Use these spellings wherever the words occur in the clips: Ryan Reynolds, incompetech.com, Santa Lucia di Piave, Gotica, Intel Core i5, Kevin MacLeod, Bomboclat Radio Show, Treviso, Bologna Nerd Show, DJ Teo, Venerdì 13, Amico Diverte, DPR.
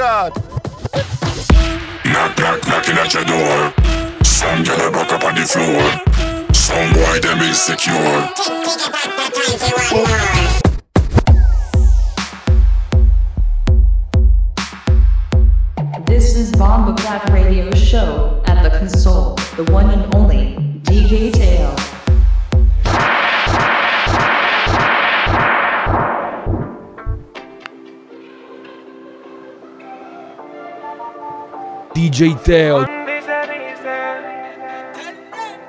Bomboclat. Knock, knock, knocking at your door. Some girl a buck up on the floor. Some boy them insecure. Pick up at the time you want more. This is Bomboclat Radio Show, at the console, the one and only, DJ Teo. DJ Teo.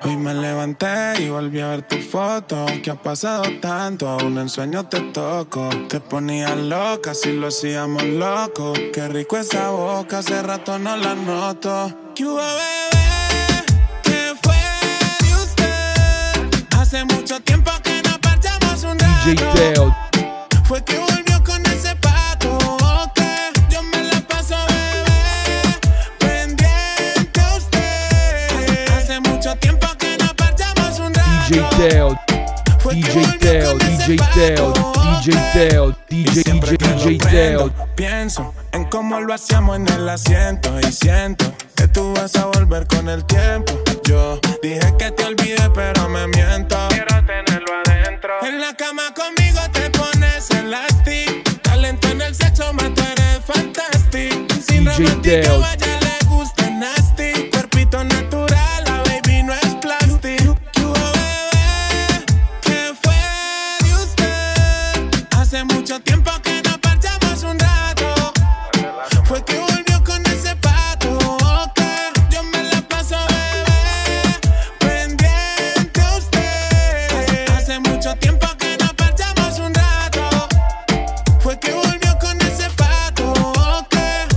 Hoy me levanté y volví a ver tu foto, que ha pasado tanto, aún en sueños te toco. Te ponías loca si lo hacíamos loco. Qué rico esa boca, hace rato no la noto. ¿Qué hubo, bebé? ¿Qué fue de usted? Hace mucho tiempo que no partíamos un rato. Fue que volvió con ese pato, que yo me la paso, bebé, pendiente a usted. Hace mucho tiempo que no partíamos un rato. DJ Teo, DJ Teo, DJ Teo, DJ Teo, DJ Teo. Pienso en cómo lo hacíamos en el asiento y siento que tú vas a volver con el tiempo. Yo dije que te olvidé pero me miento. Quiero tenerlo adentro. En la cama conmigo te pones elástico. Talento en el sexo, más tú eres fantástico. Sin repetir que vaya le gusta nasty. Cuerpito natural, la baby no es plástico. Hace mucho tiempo que no partíamos un rato. Fue que volvió con ese pato, que yo me la paso, bebé, pendiente a usted. Hace mucho tiempo que no partíamos un rato. Fue que volvió con ese pato, que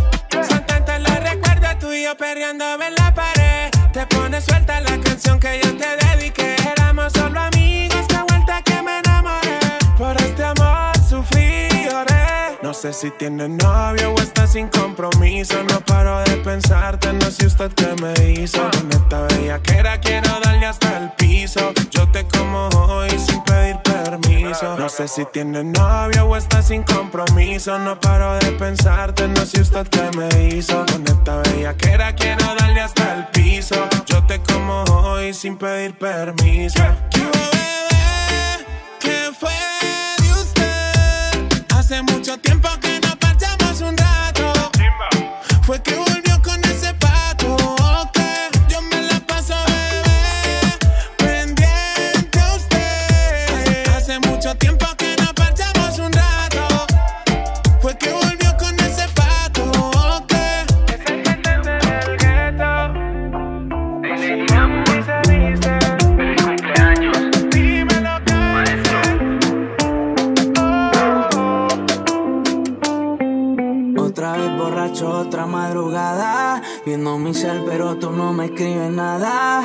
son tantas las recuerdas tú y yo perreándome en la pared. Te pone suelta la canción que yo te dediqué. Éramos solo amigos, qué vuelta que me enamoré. Por este amor sufrí, lloré. No sé si tienes novio o estás sin compromiso. No paro de pensarte, no sé usted qué me hizo. Con esta bellaquera quiero darle hasta el piso. Yo te como hoy sin pedir permiso. No sé si tienes novio o estás sin compromiso. No paro de pensarte, no sé usted qué me hizo. Con esta bellaquera quiero darle hasta el piso. Yo te como hoy sin pedir permiso. ¿Qué bebé? ¿Qué fue? Hace mucho tiempo que no partíamos un rato. Fue que volvió con ese pato, que yo me la paso, bebé, pendiente a usted. Hace mucho tiempo que no partíamos un rato. Fue que volvió con ese pato, que es el que entiende del gueto. Te enseñamos y se dice feliz cumpleaños. Dime lo que maestro. Otra vez borracho, otra madrugada, viendo mi cel pero tú no me escribes nada.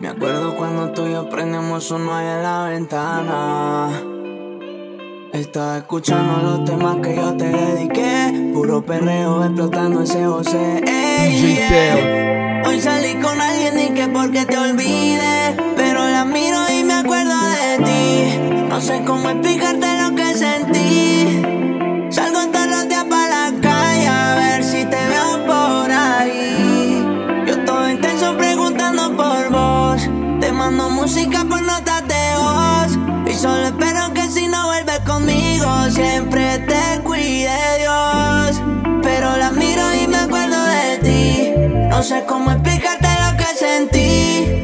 Me acuerdo cuando tú y yo prendemos uno ahí en la ventana. Estaba escuchando los temas que yo te dediqué, puro perreo explotando ese José. Ey, yeah. Hoy salí con alguien y que porque te olvide, pero la miro y me acuerdo de ti. No sé cómo explicarte lo que sentí. Salgo todos los días para la calle a ver si te veo por ahí. Yo todo intenso preguntando por vos. Te mando música por notas de voz. Y solo espero que si no vuelves conmigo siempre te cuide Dios. Pero la miro y me acuerdo de ti. No sé cómo explicarte lo que sentí.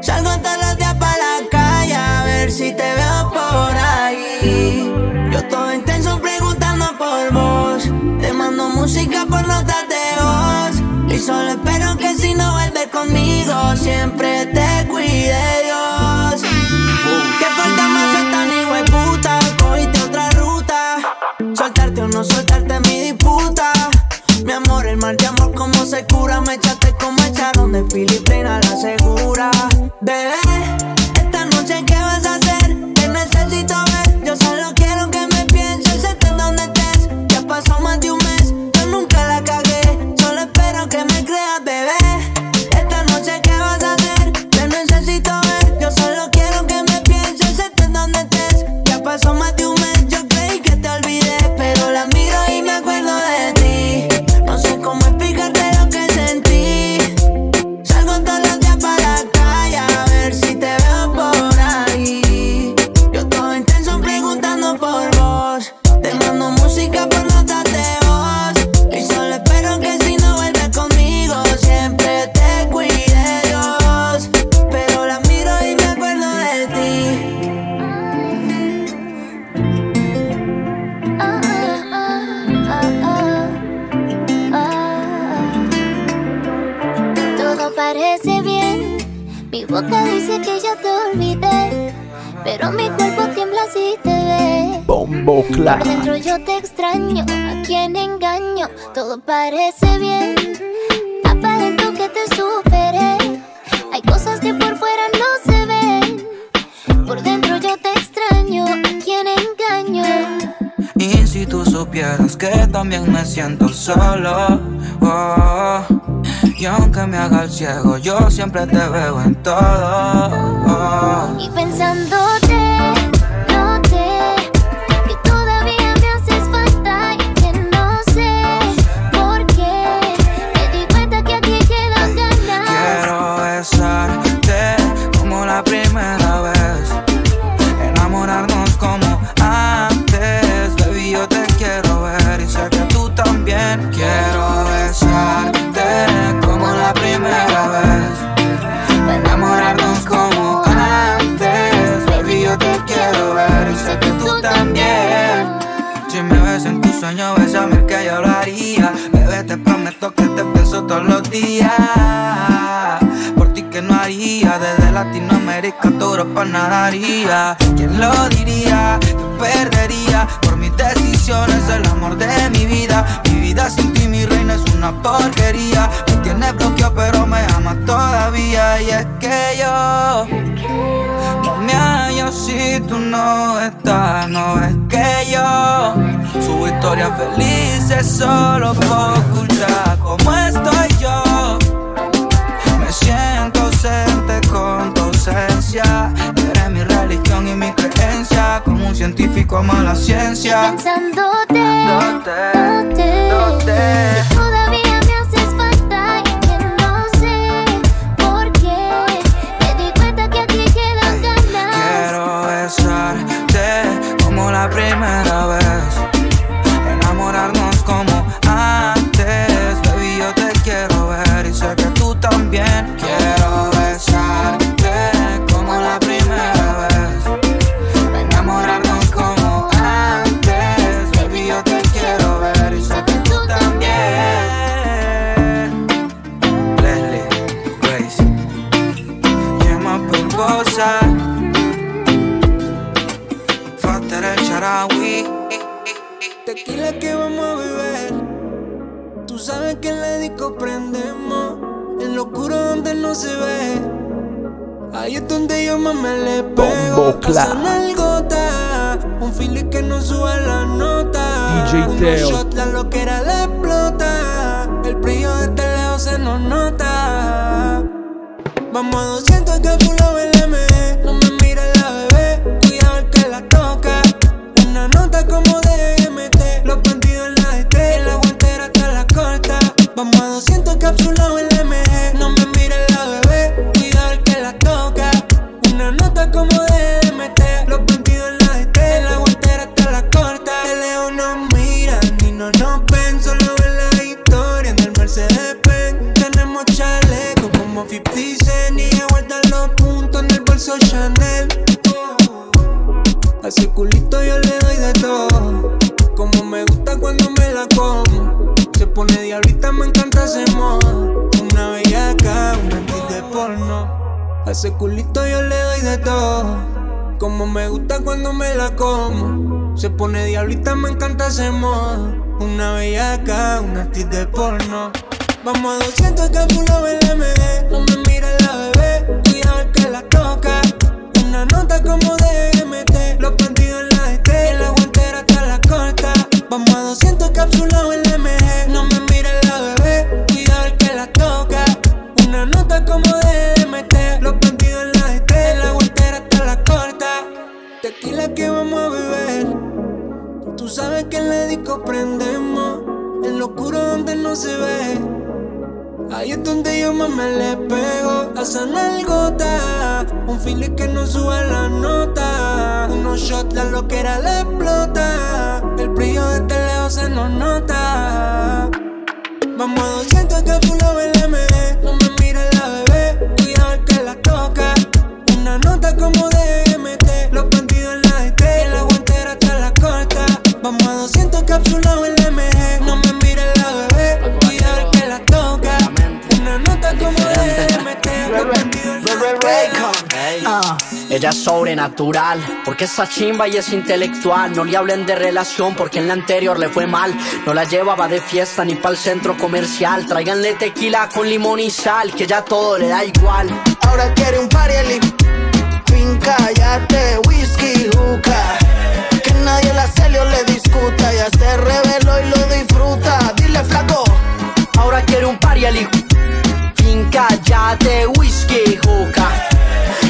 Salgo todos los días para la calle a ver si te veo por ahí. Yo todo intenso preguntando por vos. Te mando música por notas de voz. Y solo espero que si no vuelves conmigo siempre te cuide Dios. Que falta más esta ni hueputa. Cogiste otra ruta. Soltarte o no soltarte es mi disputa. Mi amor, el mal de amor como se cura. Me echaste como echaron de Filipina a la segura. Bebé, esta noche ¿qué vas a hacer? Te necesito ver. Yo solo quiero que me pienses, estés donde estés. Ya pasó más de un mes, yo nunca la cagué. Solo espero que me creas, bebé. Esta noche ¿qué vas a hacer? Te necesito ver. Yo solo quiero que me pienses, estés donde estés. Ya pasó más de un mes, yo creí que te olvidé. Pero la miro y me acuerdo de ti. parece bien. Mi boca dice que ya te olvidé, pero mi cuerpo tiembla si te ve. Bomboclat. Por dentro yo te extraño, a quien engaño. Todo parece bien, aparento que te superé. Hay cosas que por fuera no se ven. Por dentro yo te extraño, a quien engaño. Y si tú supieras que también me siento solo, oh. Y aunque me haga el ciego, yo siempre te veo en todo, oh. Y pensándote, no te, que todavía me haces falta y que no sé por qué. Me di cuenta que a ti quedan ganas. Quiero besarte como la primera vez, enamorarnos como antes. Baby, yo te quiero ver y sé que tú también. Quiero besarte como la primera vez, para enamorarnos como antes. Baby, yo te quiero ver y sé que tú también. Si me ves en tu sueño, bésame que yo lo haría. Bebé, te prometo que te beso todos los días. Por ti que no haría, desde Latinoamérica a Europa nadaría. ¿Quién lo diría? Te perdería por mis decisiones, el amor de mi vida. Mi vida sin ti, mi reina, es una porquería. Me tienes bloqueado pero me amas todavía. Y es que yo no me hallo si tú no estás. No es que yo subo historias felices solo por ocultar cómo estoy yo. Me siento ausente con tu ausencia. Eres mi religión y mi creencia, como un científico ama la ciencia. Pensándote, no te, que todavía me haces falta y que no sé por qué. Me di cuenta que a ti quedan ganas. Quiero besarte como la primera vez, enamorarnos como antes. Baby, yo te quiero ver y sé que tú también. Quiero besarte como la primera vez, enamorarnos como antes. Baby, yo te quiero ver y sé que tú también. Leslie, Grace, Gemma Pulposa, Faster el Charawi. Tequila que vamos a beber. Tú sabes que en la disco prendemos, en lo oscuro donde no se ve. Ahí es donde yo más me le pego. Pasan las gotas, un feeling que no suba la nota. DJ Teo. Un shot, la loquera le explota. El brillo de este lado se nos nota. Vamos a 200 que full OLM. No me mira la bebé, cuidado el que la toca. Una nota como de los bandidos en la DT, en la guantera hasta la corta. Vamos a 200 capsulados en la MG. No me mire la bebé, cuidado el que la toca. Una nota como de DMT. Los bandidos en la DT, en la guantera hasta la corta. El león nos mira, ni nos ven. Solo ven la historia del Mercedes Benz. Tenemos chaleco como 50 Cent y guardan los puntos en el bolso Chanel. A ese culito yo le doy de todo. Como me gusta cuando me la como. Se pone diablita, me encanta ese modo. Una bellaca, una actriz de porno. A ese culito yo le doy de todo. Como me gusta cuando me la como. Se pone diablita, me encanta ese modo. Una bellaca, una actriz de porno. Vamos a 200 que pulo BLMD. No me mira la bebé, cuidado el que la toca. Una nota como de MT. Los bandidos en la estrella. Corta. Vamos a 200 capsulados en la MG. No me mire la bebé, cuidado el que la toca. Una nota como de DMT. Los bandidos en la DT, en la guantera hasta la corta. Tequila que vamos a beber. Tú sabes que en la disco prendemos, en lo oscuro donde no se ve. Ahí es donde yo más me le pego. A sanar gota, un feeling que no suba la nota. Unos shots, la loquera le explota. El brillo de este lado se nos nota. Vamos a 200 que full OLM. No me mire la bebé, cuidado el que la toca. Una nota como de MT. Los bandidos en la DT, en la guantera hasta la corta. Vamos a 200 capsulados en la MG. No me mire la bebé, cuidado el que la toca. Una nota como diferente. Ella es sobrenatural, porque esa chimba y es intelectual. No le hablen de relación porque en la anterior le fue mal. No la llevaba de fiesta ni pa'l centro comercial. Tráiganle tequila con limón y sal, que ya todo le da igual. Ahora quiere un party lip, pinca, yate, whisky, hookah. Que nadie la celio le discuta, ya se reveló y lo disfruta. Dile flaco, ahora quiere un party lip, pinca, yate, whisky, hookah.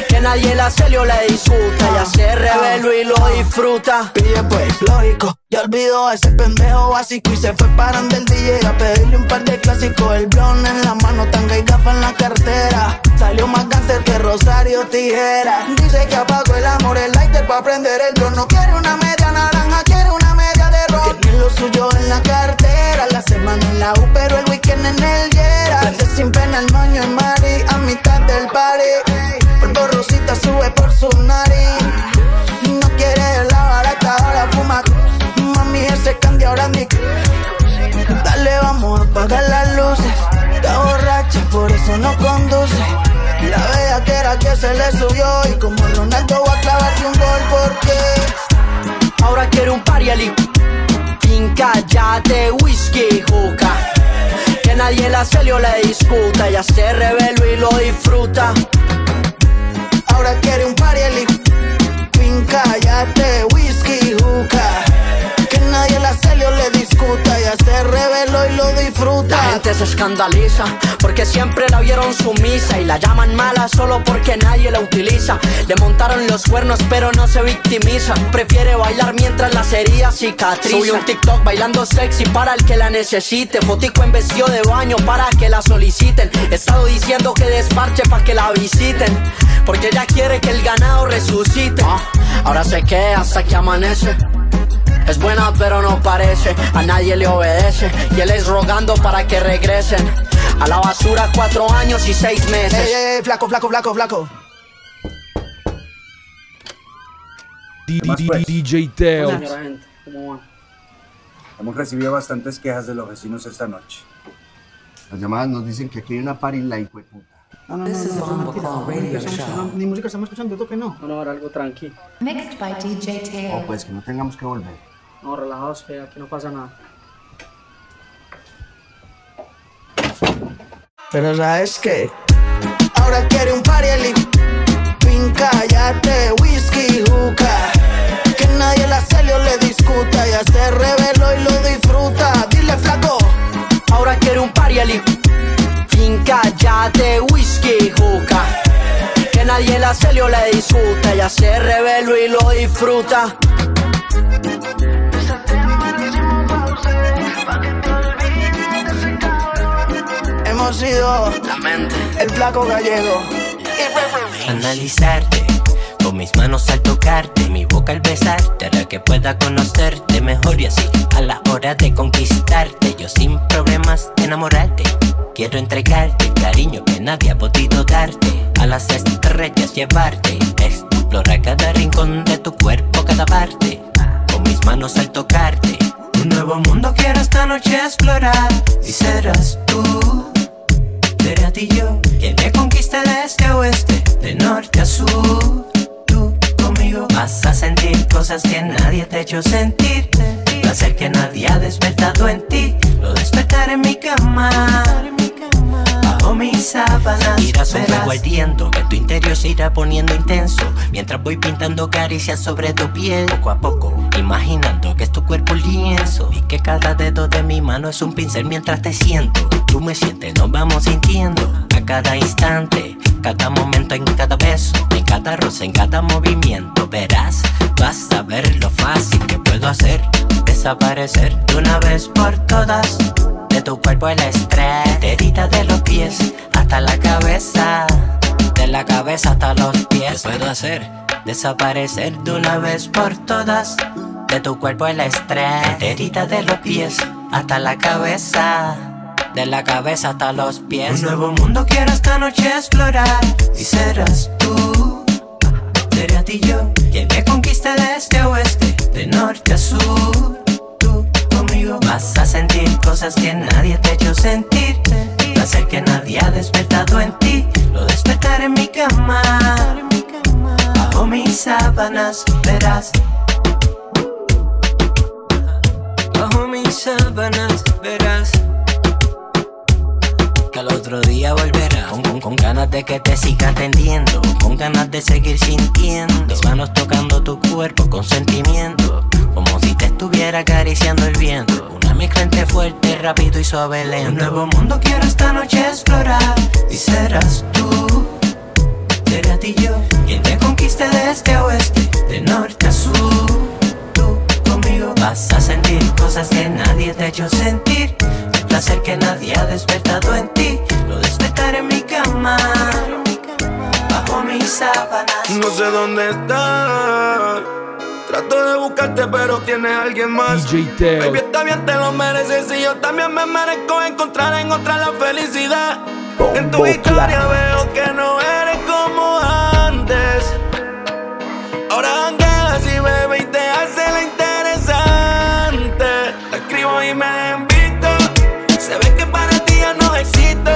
Que nadie la celio le discuta, ya se reveló y lo disfruta. Pide pues, lógico, ya olvidó a ese pendejo básico. Y se fue parando el DJ a pedirle un par de clásicos. El blon en la mano, tanga y gafa en la cartera. Salió más gánster que Rosario Tijera. Dice que apagó el amor, el lighter pa' prender el blon. No quiere una media naranja, quiere una media de rock. Tiene lo suyo en la cartera, la semana en la U, pero el weekend en el Yera. Prende sin pena el moño en Mari, a mitad del party Rosita sube por su nariz. No quiere la barata, ahora fuma. Mami, ese candy ahora ni. Dale, vamos a apagar las luces. Está borracha, por eso no conduce. La bellaquera que se le subió, y como Ronaldo va a clavarte un gol, porque ahora quiere un party ali, pinca, yate, whisky, hookah. Que nadie la celio le discuta, ya se reveló y lo disfruta. Ahora quiere un party elite, pinca, yate, whisky, hookah. Que nadie la celio le discuta, ya se reveló y lo disfruta. La gente se escandaliza porque siempre la vieron sumisa, y la llaman mala solo porque nadie la utiliza. Le montaron los cuernos pero no se victimiza, prefiere bailar mientras las heridas cicatrizan. Subió un TikTok bailando sexy para el que la necesite, fotico en vestido de baño para que la soliciten. He estado diciendo que desparche pa' que la visiten, porque ella quiere que el ganado resucite. Ahora se queda hasta que amanece. Es buena pero no parece, a nadie le obedece, y él es rogando para que regresen. A la basura 4 años y 6 meses. Ey, flaco, flaco, flaco, flaco. DJ Teo. Hemos recibido bastantes quejas de los vecinos esta noche. Las llamadas nos dicen que aquí hay una party la hijueputa. No, ni música estamos escuchando, toque no. No, ahora algo tranqui. Mixed by DJ Teo. Oh, pues que no tengamos que volver. No, relajados, que aquí no pasa nada. Pero ¿sabes qué? Ahora quiere un party elite, pinca, yate, whisky, hookah. Que nadie la celio le discuta, ya se reveló y lo disfruta. Dile flaco, ahora quiere un party elite, pinca, yate, whisky, hookah. Que nadie la celio le discuta, ya se reveló y lo disfruta. Hemos sido la mente, el flaco gallego. Analizarte, con mis manos al tocarte, mi boca al besarte, hará que pueda conocerte mejor, y así a la hora de conquistarte, yo sin problemas enamorarte. Quiero entregarte el cariño que nadie ha podido darte, a las estrellas llevarte, explorar cada rincón de tu cuerpo, cada parte, con mis manos al tocarte. Un nuevo mundo quiero esta noche explorar, y serás tú, serás y yo, quien me conquiste de este a oeste, de norte a sur. Tú conmigo vas a sentir cosas que nadie te ha hecho sentir, placer que nadie ha despertado en ti. Lo despertaré en mi cama, bajo mis sábanas. Irás un fuego ardiendo que tu interior se irá poniendo intenso, mientras voy pintando caricias sobre tu piel. Poco a poco, imaginando que es tu cuerpo lienzo, y que cada dedo de mi mano es un pincel mientras te siento. Tú me sientes, nos vamos sintiendo a cada instante, cada momento, en cada beso, en cada roce, en cada movimiento. Verás, vas a ver lo fácil que puedo hacer desaparecer de una vez por todas de tu cuerpo el estrés. Dedita de los pies hasta la cabeza, de la cabeza hasta los pies. Te puedo hacer desaparecer de una vez por todas de tu cuerpo el estrés. Dedita de los pies hasta la cabeza, de la cabeza hasta los pies. Un nuevo mundo quiero esta noche explorar, y serás tú, serás y yo, quien me conquiste de este a oeste, de norte a sur. Tú conmigo vas a sentir cosas que nadie te ha hecho sentir, ser que nadie ha despertado en ti. Lo despertaré en mi cama, bajo mis sábanas, verás. Bajo mis sábanas, verás. Que al otro día volverás con ganas de que te siga atendiendo, con ganas de seguir sintiendo mis manos tocando tu cuerpo con sentimiento, como si te estuviera acariciando el viento. Una mezcla entre fuerte, rápido y suave, lento. Un nuevo mundo quiero esta noche explorar. Y serás tú, serás ti y yo, quien te conquiste de este a oeste, de norte a sur. Tú conmigo vas a sentir cosas que nadie te ha hecho sentir, el placer que nadie ha despertado en ti. Lo despertaré en mi cama, bajo mis sábanas. No sé dónde estás, trato de buscarte pero tienes a alguien más. DJ Teo. Baby, está bien, te lo mereces y yo también me merezco encontrar en otra la felicidad. En tu historia veo que no eres como antes. Ahora andas y bebe y te hace la interesante. Te escribo y me invito, se ve que para ti ya no existo.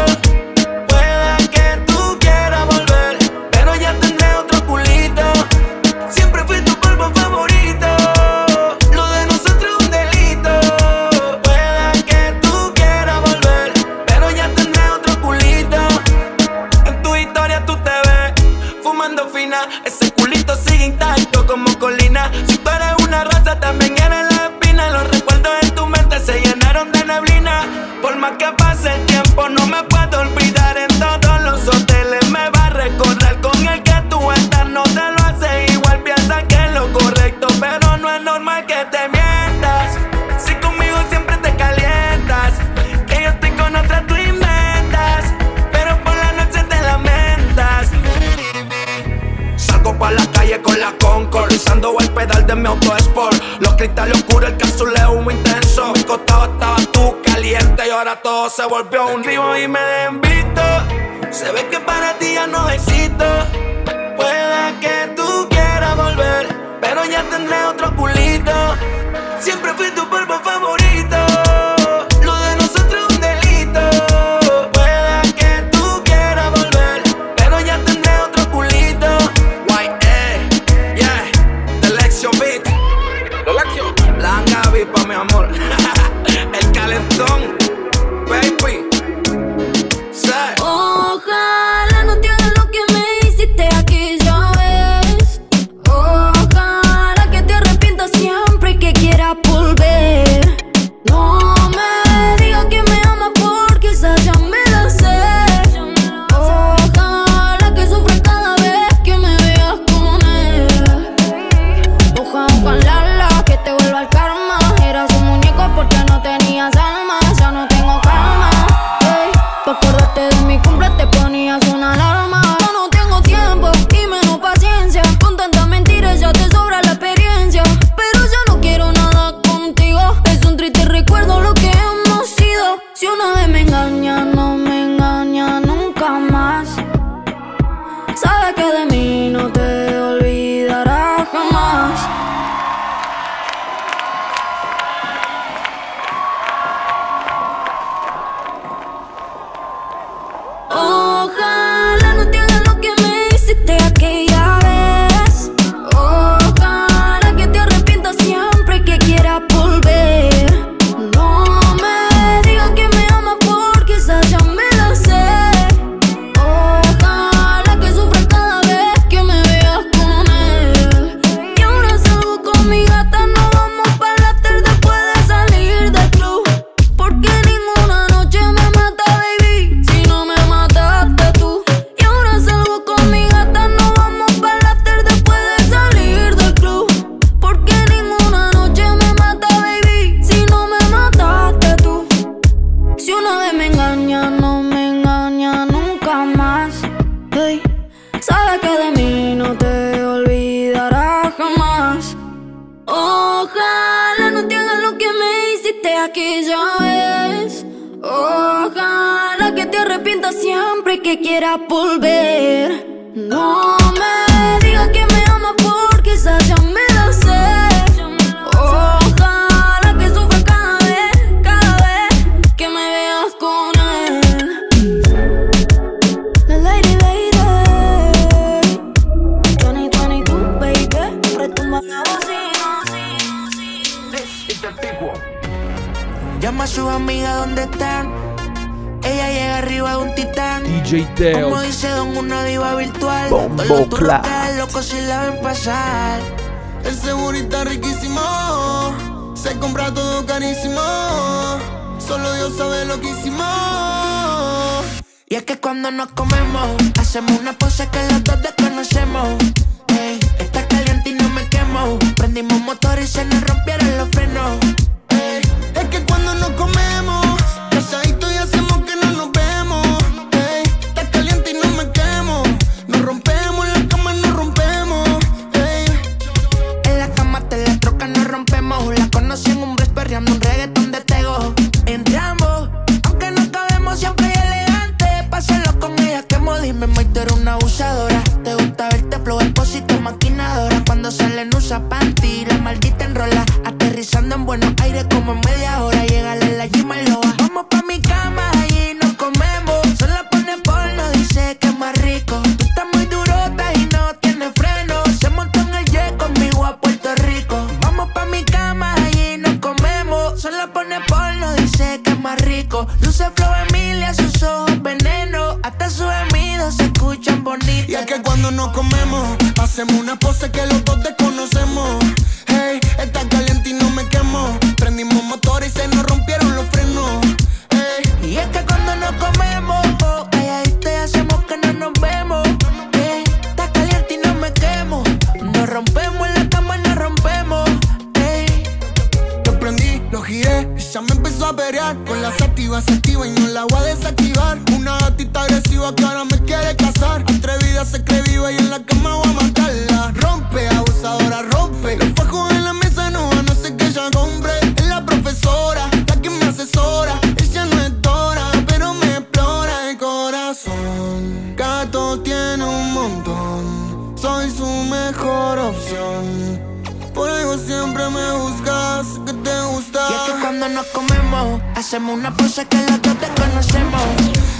Todo se volvió un río y me desinvito. Se ve que para ti ya no existo. Pueda que tú quieras volver, pero ya tendré otro culito. Siempre fui tu polvo favorito. Lo de nosotros es un delito. Pueda que tú quieras volver, pero ya tendré otro culito. YA, yeah, the Lexion beat. The Lexion. Blanca vipa, mi amor. El calentón. Baby. Ojalá no te haga lo que me hiciste aquella vez. Ojalá que te arrepientas siempre que quieras volver. No me digas que me amas porque esa ya me la sé. Ojalá que sufras cada vez que me veas con él. Ojalá que te vuelva al karma. Eras un muñeco porque no tenías alma. Ya no tengo calma, hey. Pa' acordarte de mi cumple te ponías una alarma. Yo no tengo tiempo y menos paciencia. Con tantas mentiras ya te sobra la experiencia. Pero ya no quiero nada contigo. Es un triste recuerdo lo que hemos sido. Si una vez me engaña, no me engaña nunca más. Sabes que de mí no te olvidarás jamás. Ojalá no te haga lo que me hiciste aquella vez. Ojalá que te arrepientas siempre que quieras volver. No me digas que me amas porque esa ya me la sé. Ojalá que sufras cada vez que me veas con él. Y ahora salgo con mi gata, no vamos para el after después de salir del club. Porque ninguna noche me mata, baby, si no me mata. Ojalá no te haga lo que me hiciste aquella vez. Ojalá que te arrepientas siempre que quieras volver. No me digas que me amas porque esa ya me la sé. Ojalá que sufra cada vez que me veas con él. conmigo donde están. Ella llega arriba de un titán. DJ Teo. Como dice Don, una diva virtual. Bomboclat. Loco si la ven pasar. El segurita riquísimo. Se compra todo carísimo. Solo Dios sabe lo que hicimos. Y es que cuando nos comemos, hacemos una pose que los dos desconocemos. Ey, está caliente y no me quemo. Prendimos motor y se nos rompieron los frenos. Ey, es que cuando nos comemos, pesadito y hacemos que no nos vemos. Ey, está caliente y no me quemo. Nos rompemos, en la cama nos rompemos. Ey, en la cama te la troca, nos rompemos. La conocí en un bris perreando un reggaetón de Tego. Entramos, aunque no cabemos, siempre y elegante. Pásalo con ella que modime, ma, tú eres una abusadora. Te gusta verte flow, expósito, maquinadora. Cuando salen usa panty, la maldita enrola. Aterrizando en buenos aires como en media hora. Llegale en la gym al loa. Vamos pa' mi cama, allí nos comemos. Sola pone porno, dice que es más rico. Tú estás muy durota y no tienes freno. Se montó en el jet conmigo a Puerto Rico. Vamos pa' mi cama, allí nos comemos. Sola pone porno, dice que es más rico. Luce flow Emilia, sus ojos veneno. Hasta sus gemidos se escuchan bonitos. Y es que cuando nos comemos, hacemos una pose que los dos desconocemos. Hey, está caliente y no me quemo. Prendimos motor y se nos rompieron los frenos. Hey, y es que cuando nos comemos, oh, calladito y hacemos que no nos vemos. Hey, está caliente y no me quemo. Nos rompemos en la cama, nos rompemos. Hey, lo prendí, lo giré, ya me empezó a pelear. Con la sativa se activa y no la voy a desactivar. Una gatita agresiva que ahora me quiere casar. Atrevida se cree viva y en la cama voy a matarla. Rompe, abusadora, rompe. Los fajos en la mesa no van a hacer que ella compre. Es la profesora, la que me asesora. Ella no es dora, pero me explora el corazón. Gato tiene un montón, soy su mejor opción. Por algo siempre me buscas, que te gusta. Y es que cuando nos comemos, hacemos una pose que los dos desconocemos.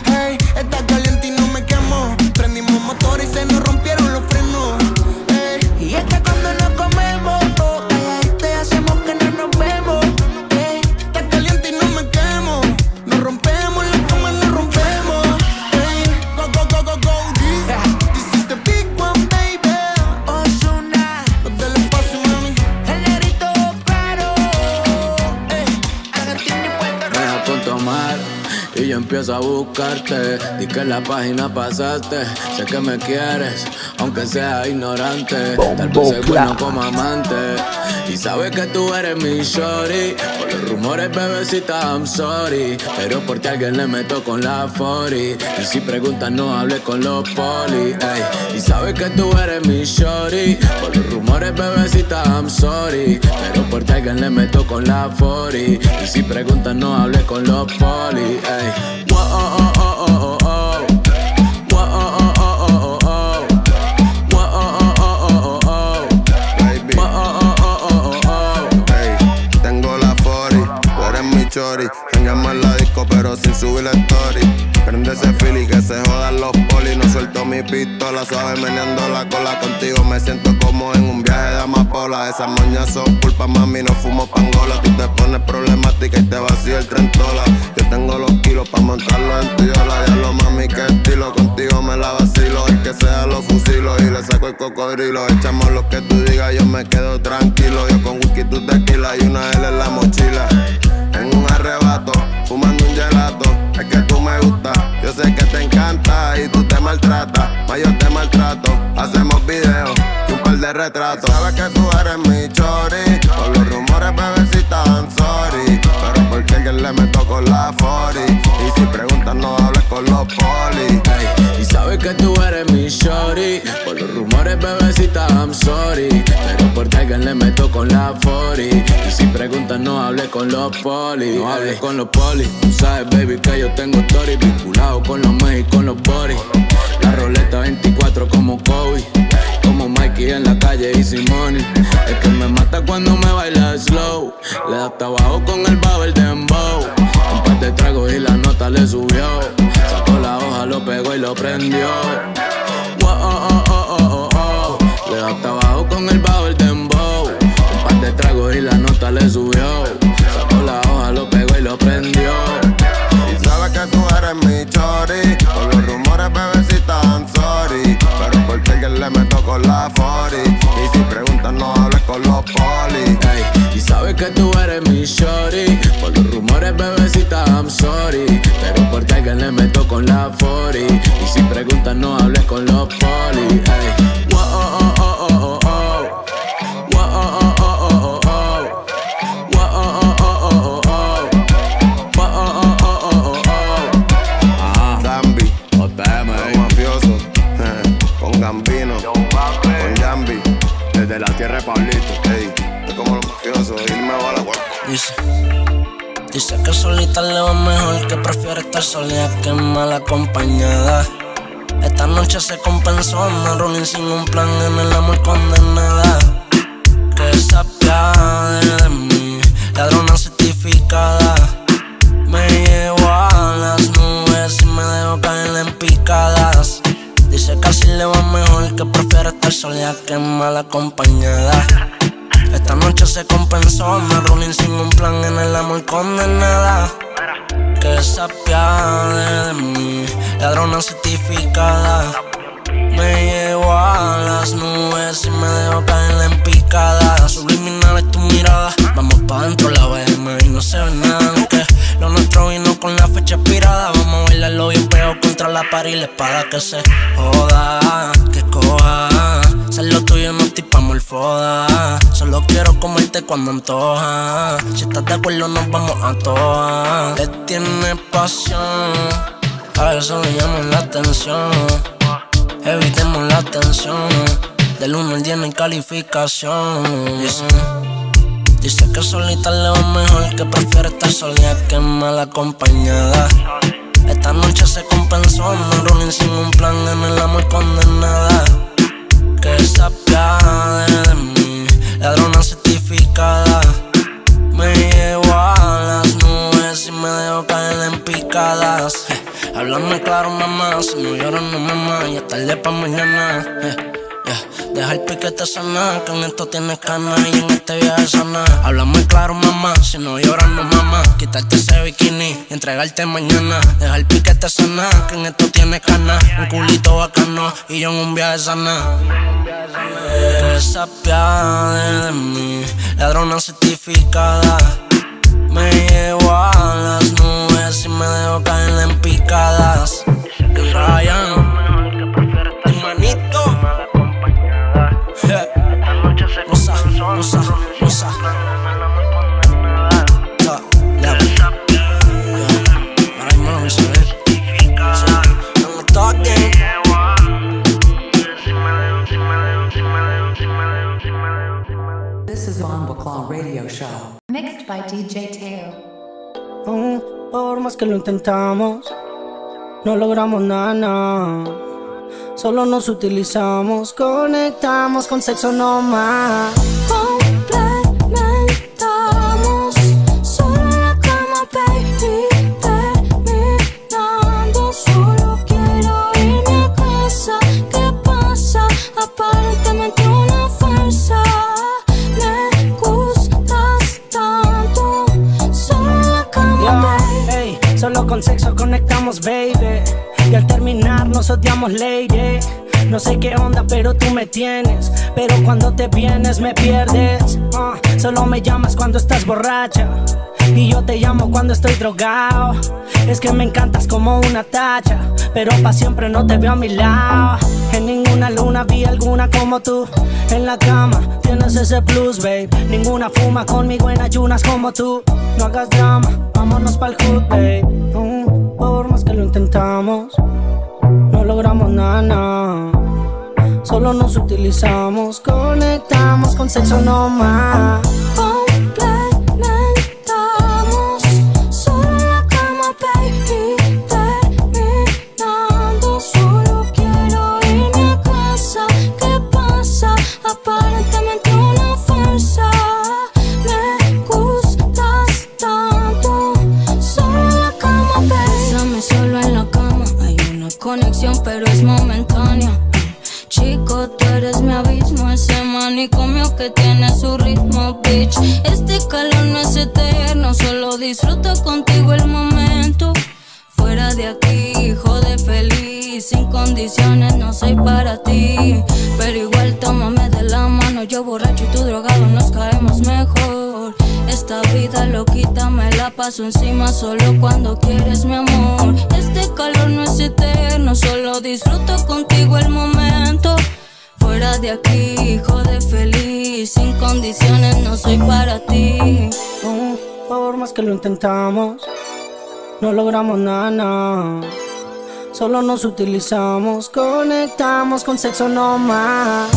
Hey, está caliente y no me quemo. Prendimos motor y se nos rompieron los frenos. Hey, y es que cuando nos comemos, oh, calladito y hacemos que no nos vemos. Hey, está caliente y no me quemo. Nos rompemos, la cama nos rompemos. Hey, go, go, go, go, go. Y yo empiezo a buscarte. Di que en la página pasaste. Sé que me quieres, aunque sea ignorante. Tal vez soy bueno como amante. Y sabes que tú eres mi shorty. Por los rumores, bebecita, I'm sorry. Pero por ti alguien le meto con la 40. Y si preguntas, no hables con los poli. Ey. Y sabes que tú eres mi shorty. Por los rumores, bebecita, I'm sorry. Pero por ti alguien le meto con la 40. Y si preguntas, no hables con los poli. Ey. Whoa, oh, oh, oh, oh, oh. Whoa, oh, oh, oh, oh, oh. Whoa, oh, oh, oh, oh, oh. Baby. Whoa, oh, oh, oh, oh, oh. Hey, tengo la 40, tú eres mi chori. Engamos la disco pero sin subir la story. Prende ese fili que se jodan los polis. No suelto mi pistola, suave meneando la cola. Contigo me siento como en un viaje de amapola. Esas moñas son pulpa, mami, no fumo pangola. Tú te pones problemática y te vacío el trentola. Yo tengo los kilos pa' montarlo en tu yola. Diablo, mami, qué estilo, contigo me la vacilo. El que sea lo fusilo y le saco el cocodrilo. Echamos lo que tú digas, yo me quedo tranquilo. Yo con whisky, tú tequila y una L en la mochila. En un arrebato, fumando un gelato. Es que tú me gustas, yo sé que te encanta. Y tú te maltratas, mas yo te maltrato. Hacemos videos y un par de retratos. Sabes que tú eres mi chori. Por los rumores, bebecita, I'm sorry. Pero porque alguien le meto con la 40. Y si preguntas, no hables con los polis. Hey, y sabes que tú eres mi shorty. Por los rumores, bebecita, I'm sorry. Pero porque alguien le meto con la 40. Y si preguntas, no hables con los polis. No hables con los polis. Tú sabes, baby, que yo tengo story. Vinculado con los Mex y con los body. La roleta 24 como Kobe. Como Mikey en la calle y Simone. Es que me mata cuando me baila slow. Le da hasta abajo con el bajo el dembow. Un par de tragos y la nota le subió. Sacó la hoja, lo pegó y lo prendió. Wow, oh, oh, oh, oh, oh. Le da hasta abajo con el bajo el dembow. Un par de tragos y la nota le subió. Sacó la hoja, lo pegó y lo prendió. que tú eres mi shorty. Por los rumores, bebecita, I'm sorry. Pero por Tiger le meto con la 40. Y si preguntas, no hables con los polis. Ey. Wow, oh, oh, oh, oh, oh. Wow, oh, oh, oh, oh, oh. Wow, oh, oh, oh, oh, oh. Wow, oh, oh, oh, oh, oh. Ah, Zambi, OTM, los mafiosos. Con Gambino, con Jambi. Desde la tierra de Pablito, ey. Como los mafiosos, irme a la guarda. Dice que solita le va mejor, que prefiere estar sola que mal acompañada. Esta noche se compensó, una reunión sin un plan, en el amor condenada. Que se apiade de mí, ladrona certificada. Me llevo a las nubes y me dejo caer en picadas. Dice que así le va mejor, que prefiere estar sola que mal acompañada. Esta noche se compensó, me rolling sin un plan, en el amor condenada. Que se apiade de mí, ladrona certificada. Me llevo a las nubes y me dejo caer en picada. Subliminal es tu mirada, vamos pa' dentro, la BM y no se ve nada. Aunque lo nuestro vino con la fecha expirada, vamos a bailarlo bien pegado contra la pared y la espada. Que se joda, que coja, ser lo tuyo no estoy pa' morfoda. Solo quiero comerte cuando antoja. Si estás de acuerdo nos vamos a toa. Le tienes pasión, a eso le llaman la atención. Evitemos la tensión, del 1 al 10 no hay calificación. Dice que solita le va mejor, que prefiere estar sola que mal acompañada. Esta noche se compensó, no rolling sin un plan, en el amor condenada. Que se apiade de mí, ladrona certificada. Me llevo a las nubes y me dejo caer en picadas. Háblame claro, mamá, si no lloras no mamá, ya es tarde pa' mañana. Deja el piquete sanar, que en esto tienes canas y en este viaje sana. Háblame claro, mamá, si no lloras no mamá, quitarte ese bikini y entregarte mañana. Deja el piquete sanar, que en esto tienes canas, un culito bacano y yo en un viaje sana. Que se apiade de mí, ladrona certificada. Me llevo a las nubes y me dejo caer en picadas. Y Ryan, mi manito. Usa. Yeah. But I'm not listening. So, I'm talking. This is Bomboclat Radio Show. Mixed by DJ Teo. Por más que lo intentamos, no logramos nada. Solo nos utilizamos, conectamos con sexo nomás. Complementamos solo en la cama, baby, terminando. Solo quiero irme a casa. ¿Qué pasa? Aparentemente una farsa. Me gustas tanto solo en la cama, baby. Hey, solo con sexo conectamos, baby. Y al terminar nos odiamos, lady. No sé qué onda, pero tú me tienes. Pero cuando te vienes me pierdes. Solo me llamas cuando estás borracha y yo te llamo cuando estoy drogado. Es que me encantas como una tacha, pero pa' siempre no te veo a mi lado. En ninguna luna vi alguna como tú. En la cama tienes ese plus, babe. Ninguna fuma conmigo en ayunas como tú. No hagas drama, vámonos pa'l hood, babe. Por más que lo intentamos, no logramos nada. Solo nos utilizamos, conectamos con sexo nomás. Complementamos solo en la cama, baby, terminando. Solo quiero irme a casa. ¿Qué pasa? Aparentemente una farsa. Me gustas tanto solo en la cama, baby. Pásame solo en la cama. Hay una conexión pero es momentánea. Chico, tú eres mi abismo, ese manicomio que tiene su ritmo, bitch. Este calor no es eterno, solo disfruto contigo el momento. Fuera de aquí, jode feliz, sin condiciones no soy para ti. Pero igual tómame de la mano, yo borracho y tú drogado nos caemos mejor. paso encima solo cuando quieres, mi amor. Este calor no es eterno, solo disfruto contigo el momento. Fuera de aquí, jode feliz, sin condiciones no soy para ti. Por más que lo intentamos, no logramos nada. Solo nos utilizamos, conectamos con sexo nomás.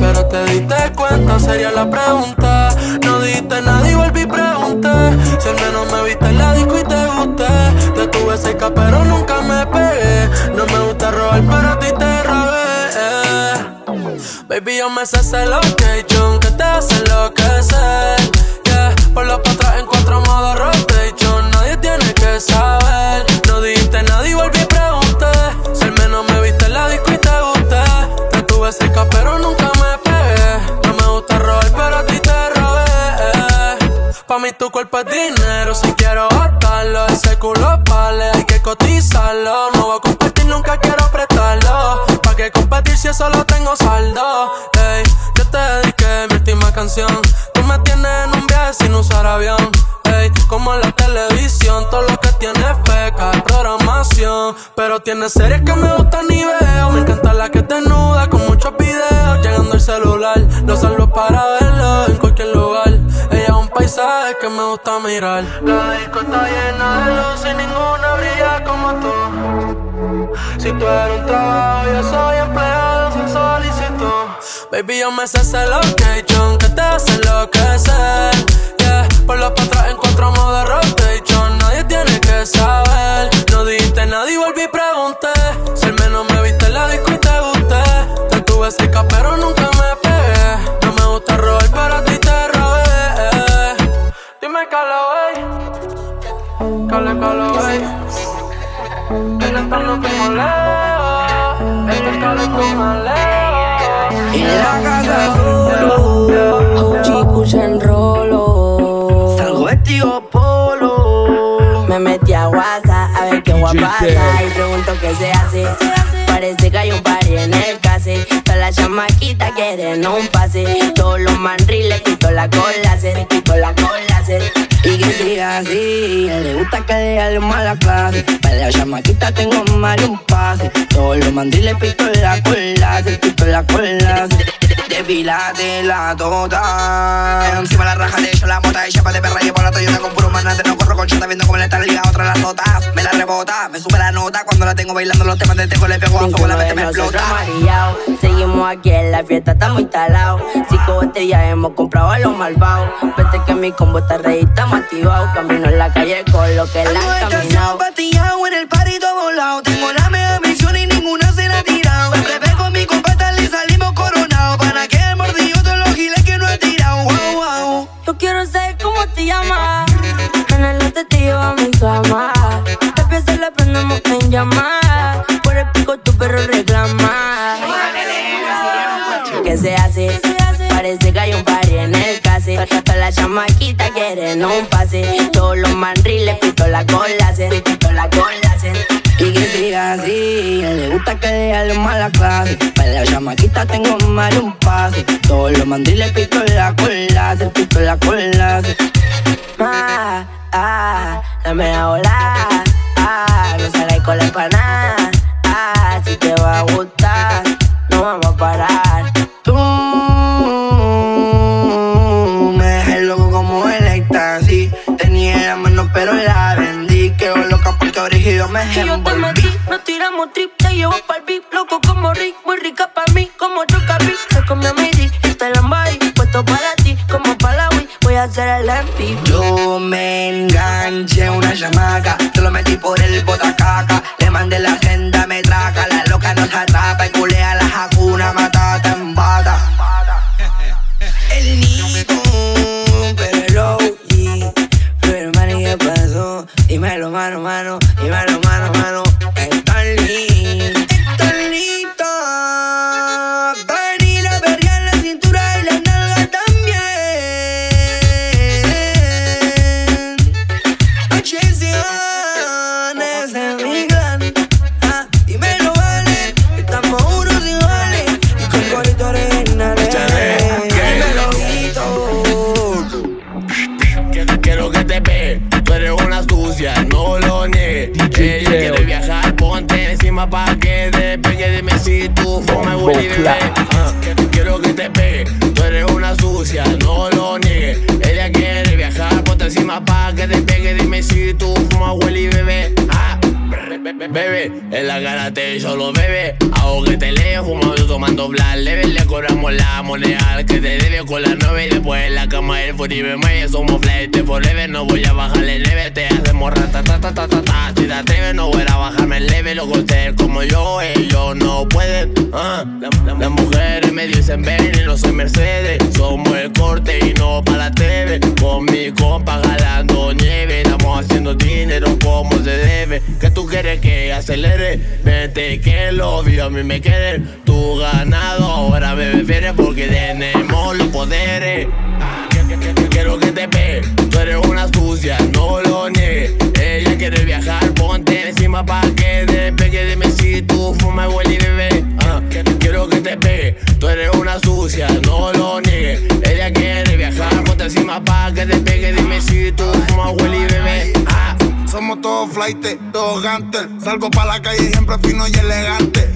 Pero te diste cuenta, sería la pregunta. No dijiste nada y volví y pregunté si al menos me viste en la disco y te gusté. Te tuve cerca pero nunca me pegué. No me gusta robar pero a ti te robé. Baby, yo me sé ese location que te hace enloquecer, yeah. Ponlo pa' atrás en cuatro modo rotation. Nadie tiene que saber. No dijiste nada y volví y pregunté si al menos me viste en la disco y te gusté. Te tuve cerca pero nunca. Pa' mí tu cuerpo es dinero, si quiero gastarlo. Ese culo vale, hay que cotizarlo. No voy a competir, nunca quiero prestarlo. ¿Pa' qué competir si solo tengo saldo? Ey, yo te dediqué mi última canción. Tú me tienes en un viaje sin usar avión. Ey, como en la televisión, todo lo que tiene es feca y programación. Pero tiene series que me gustan y veo. Me encanta la que es desnuda con muchos videos. Llegando el celular, lo salvo para verlo en cualquier lugar. Sabes que me gusta mirar. La disco está llena de luz y ninguna brilla como tú. Si tú eres un trabajo, yo soy empleado sin solicitud. Baby, yo me sé ese location que te hace enloquecer, yeah. Ponlo pa' atrás en cuatro modo rotation. Nadie tiene que saber. No dijiste nada y volví y pregunté si al menos me viste en la disco y te gusté. Te tuve cerca pero nunca me pegué. No me gusta robar pero a ti te robé. Cala, wey. En esta no fuimos lejos. Esto es cala como lejos. Y la casa de Polo, Ojiku se enroló. Salgo vestido polo. Me metí a WhatsApp a ver qué guapa está. Y pregunto qué se hace. Parece que hay un party en el case. Todas las chamaquitas quieren un pase. Todos los manriles, quito la cola, se quito la cola, se. Y que siga así, le gusta que le hagan mala clase. Para la chamaquita tengo más de un pase. Todos los mandiles pito la cola, se pito la cola. Depilate la tota. Encima la raja de ella, la mota de chapa de perra. Llevo la Toyota con puro manate. No corro con chata viendo cómo le está ligada otra las notas. Me la rebota, me sube la nota. Cuando la tengo bailando los temas de teco le pego a fuego, la vete me explota. Seguimos aquí en la fiesta, estamos instalados. 5 botellas hemos comprado a los malvados. Vete que mi combo está ready, estamos activados. Camino en la calle con lo que la han caminado. Ando en el party todo volado. Tengo la mega misión y ninguna se la ha tirado. Me prevé con mi compata, le salimos coronados. Para que he mordido todos los giles que no ha tirado. Wow, wow. Yo quiero saber cómo te llamas. En el lote te llevo a mi cama. La pieza la prendemos en llamar. Por el pico tu perro reclama. ¿Qué se hace? Parece que hay un party en el case. Todas las chamaquitas quieren un pase. Todos los manriles pito la cola, se pito la cola, se. Y que siga así, le gusta que le hagan mala clase. Para la chamaquita tengo más de un pase. Todos los mandiles pito la cola, se pito la cola, se. Ah, ah, dame a volar. Ah, no salgas con la empanada. Ah, si te va a gustar, no vamos a parar. Tú me dejé loco como el éxtasis. Tenía la mano pero la vendí. Quedó loca porque originó me envolví. Y yo te metí, nos tiramos trip, te llevo pa'l beat. Loco como Rick, muy rica pa' mí, como Chocapic. Se comió mi dick, y te la embarré. Puesto para ti, como para la Wii. Voy a hacer el MVP. Yo me enganché a una chamaca. Te lo metí por el botacaca. Le mandé la senda, me traca. La loca nos atrapa y culea la jacuna. Matata en bata. El nido, pero el OG. Pero el manillo Mira, quiero que te pegue, tú eres una sucia, no lo niegues. Ella quiere viajar, ponte encima pa' que te pegue. Dime si tú fumas, huele y bebé. Bebe, en la cara te solo bebe. Hago que te leo, fumando, tomando blas leve. Le cobramos la moneda al que te debe con las 9 y después en la cama el furibe muelle. Somos flight forever, no voy a bajarle el leve. Te hacemos rata, ta, ta, ta, ta, ta. Si te atreves no voy a bajarme el leve. Los ustedes como yo, ellos no pueden. Las mujeres me dicen ven y no soy Mercedes. Somos el corte y no para la TV. Con mi compa jalando nieve. Estamos haciendo dinero como se debe. Que tú quieres que acelere, vete que los vio a mí me quieren. Tú ganado ahora me prefieres porque tenemos los poderes. Quiero que te pegue, tú eres una sucia, no lo niegues. Ella quiere viajar, ponte encima pa' que te pegue. Dime si tú fumas, huele y bebé. Quiero que te pegue, tú eres una sucia, no lo niegues. Ella quiere viajar, ponte encima pa' que te pegue. Dime si tú fumas, huele y bebé. Somos todos flightes, todos gangsters. Salgo pa' la calle siempre fino y elegante.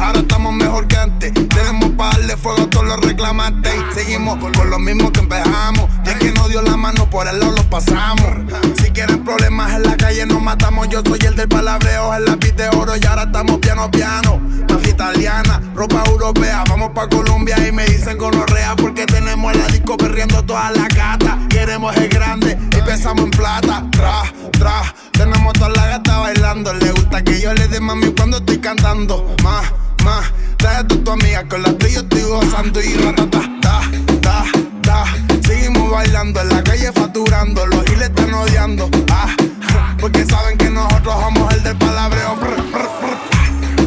Ahora estamos mejor que antes. Debemos pagarle fuego a todos los reclamantes. Seguimos por lo mismo que empezamos. Ya que no dio la mano, por el lado lo pasamos. Si quieren problemas en la calle nos matamos. Yo soy el del palabreo, el lápiz de oro. Y ahora estamos piano piano. Mafia italiana, ropa europea. Vamos pa' Colombia y me dicen gonorrea. Porque tenemos la disco perriendo toda la gata. Queremos el grande y pensamos en plata. Tra, tra, tenemos toda la gata bailando. Le gusta que yo le dé mami cuando estoy cantando. Más, más, trae tu amiga con la que yo estoy gozando. Y ratata, ta, ta, ta. Seguimos bailando, en la calle facturando. Los giles están odiando, ah, porque saben que nosotros somos el del palabreo. Brr, brr, brr.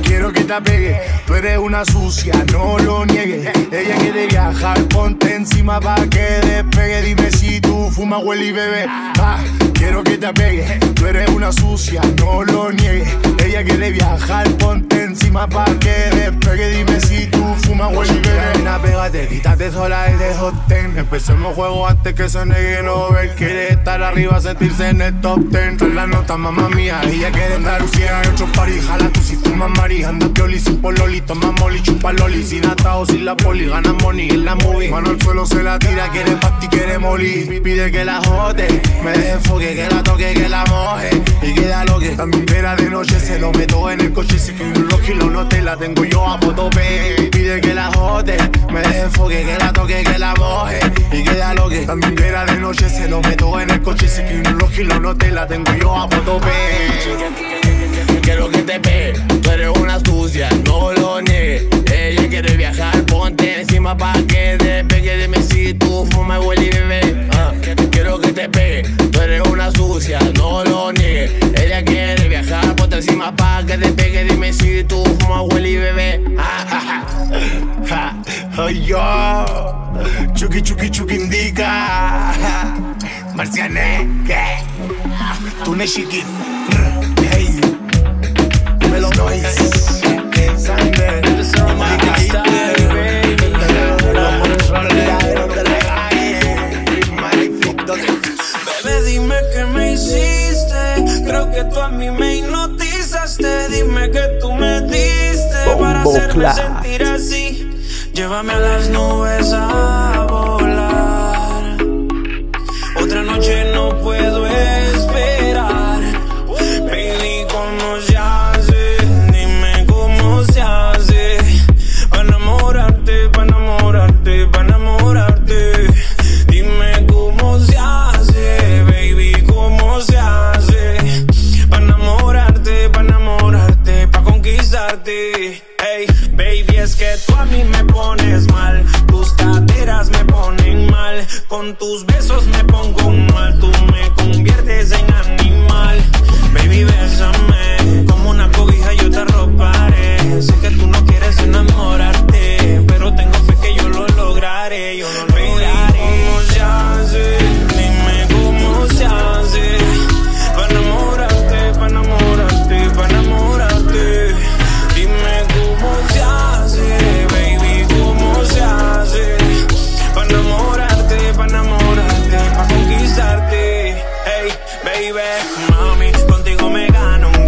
Quiero que te apegue, tú eres una sucia, no lo niegues. Ella quiere viajar, ponte encima pa' que despegue. Dime si tú fumas, huele y bebe, ah. Quiero que te apegues, tú eres una sucia, no lo niegues. Ella quiere viajar, ponte encima pa' que despegue. Dime si tú fumas, huele y bebe. Ven, apégate, quítate sola ese hot ten. Empecemos juego antes que se niegue no ver. Quiere estar arriba, sentirse en el top ten. Tras la nota, mamá mía, ella quiere Andalucía. En otro party, jala tú si fumas mari. Anda pioli, sin pololi, toma moli, chupa loli. Sin atao, sin la poli, gana money en la movie. Mano al suelo se la tira, quiere pasti, quiere moli. Pide que la jote, me deje foque. Que la toque, que la moje y queda lo que también vera de noche. Se lo meto en el coche, si quiero los kilos no te la tengo yo a potope. Pide que la jote, me desenfoque, que la toque, que la moje y queda lo que también vera de noche. Se lo meto en el coche, si quiero los kilos no te la tengo yo a potope. Quiero que te pegue, tú eres una sucia, no lo niegues. Ella quiere viajar, ponte encima pa' que te pegue. Dime si tú fumas, huele y bebé. Quiero que te pegue, tú eres una sucia, no lo niegues. Ella quiere viajar, ponte encima pa' que te pegue. Dime si tú fumas, huele y bebé. Yo, chuki chuki chuki indica. Marciané, ¿qué? Tú ne chiqui. Hey, me lo nois. Sangre, bebé, dime que me hiciste. Creo que tú a mí me hipnotizaste. Dime que tú me diste para hacerme sentir así. Llévame a las nubes a volar. Otra noche no puedo esperar. Baby, ¿cómo se hace? Dime cómo se hace. Pa' enamorarte, pa' enamorarte, pa' enamorarte. Dime cómo se hace, baby, cómo se hace. Pa' enamorarte, pa' enamorarte, pa' conquistarte. Hey, baby, es que tú a mí me pones mal. Tus caderas me ponen mal. Con tus besos me pongo mal. Tú me conviertes en animal. Baby, bésame, como una cobija yo te arroparé. Sé que tú no quieres enamorarte, pero tengo fe que yo lo lograré. Yo lo lograré. ¿Cómo se hace? Dime cómo se hace. Pa' enamorarte, pa' enamorarte, pa' enamorarte. Dime cómo se hace, baby, cómo se hace. Pa' enamorarte, pa' enamorarte, pa' conquistarte. Hey, baby, mami, contigo me gano un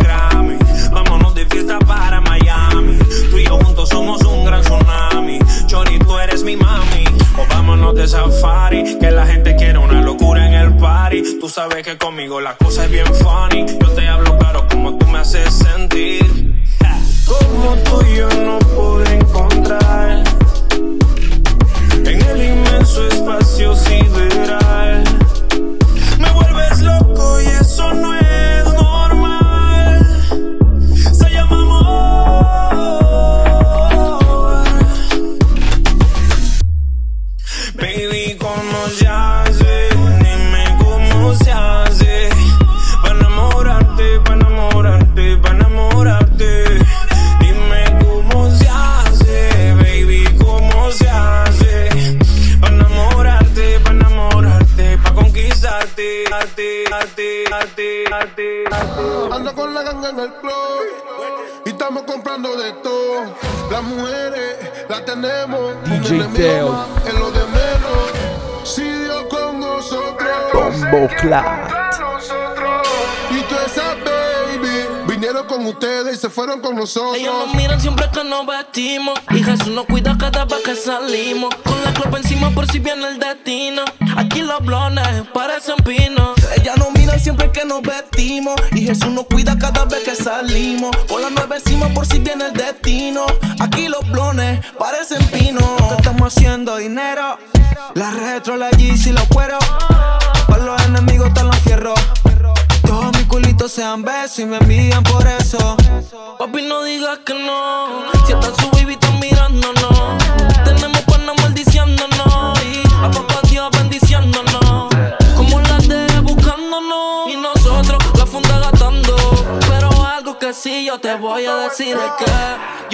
Tú sabes que conmigo la cosa es bien funny. Yo te hablo claro como tú me haces sentir. Como tú y yo no pude encontrar en el inmenso espacio sideral. Me vuelves loco y eso no es. Ando con la ganga en el club y estamos comprando de todo. Las mujeres las tenemos DJ Teo en lo de menos. Si Dios con nosotros, Bomboclat. Y tú esa baby vinieron con ustedes y se fueron con nosotros. Ellos nos miran siempre que nos vestimos y Jesús nos cuida cada vez que salimos. Con la clopa encima por si viene el destino. Aquí los blones parecen pinos. Ella nos mira siempre que nos vestimos y Jesús nos cuida cada vez que salimos. Con las nueve encima por si viene el destino. Aquí los blones parecen pinos. Que estamos haciendo dinero. La retro, la Yeezy, los cueros. Para los enemigos te los fierro. Todos mis culitos sean besos y me envían por eso. Papi, no digas que no. Si estás su baby, estás mirándonos. Tenemos panas maldiciéndonos y a papá Dios bendiciéndonos. Como la de buscándonos y nosotros la funda gastando. Pero algo que sí yo te voy a decir es que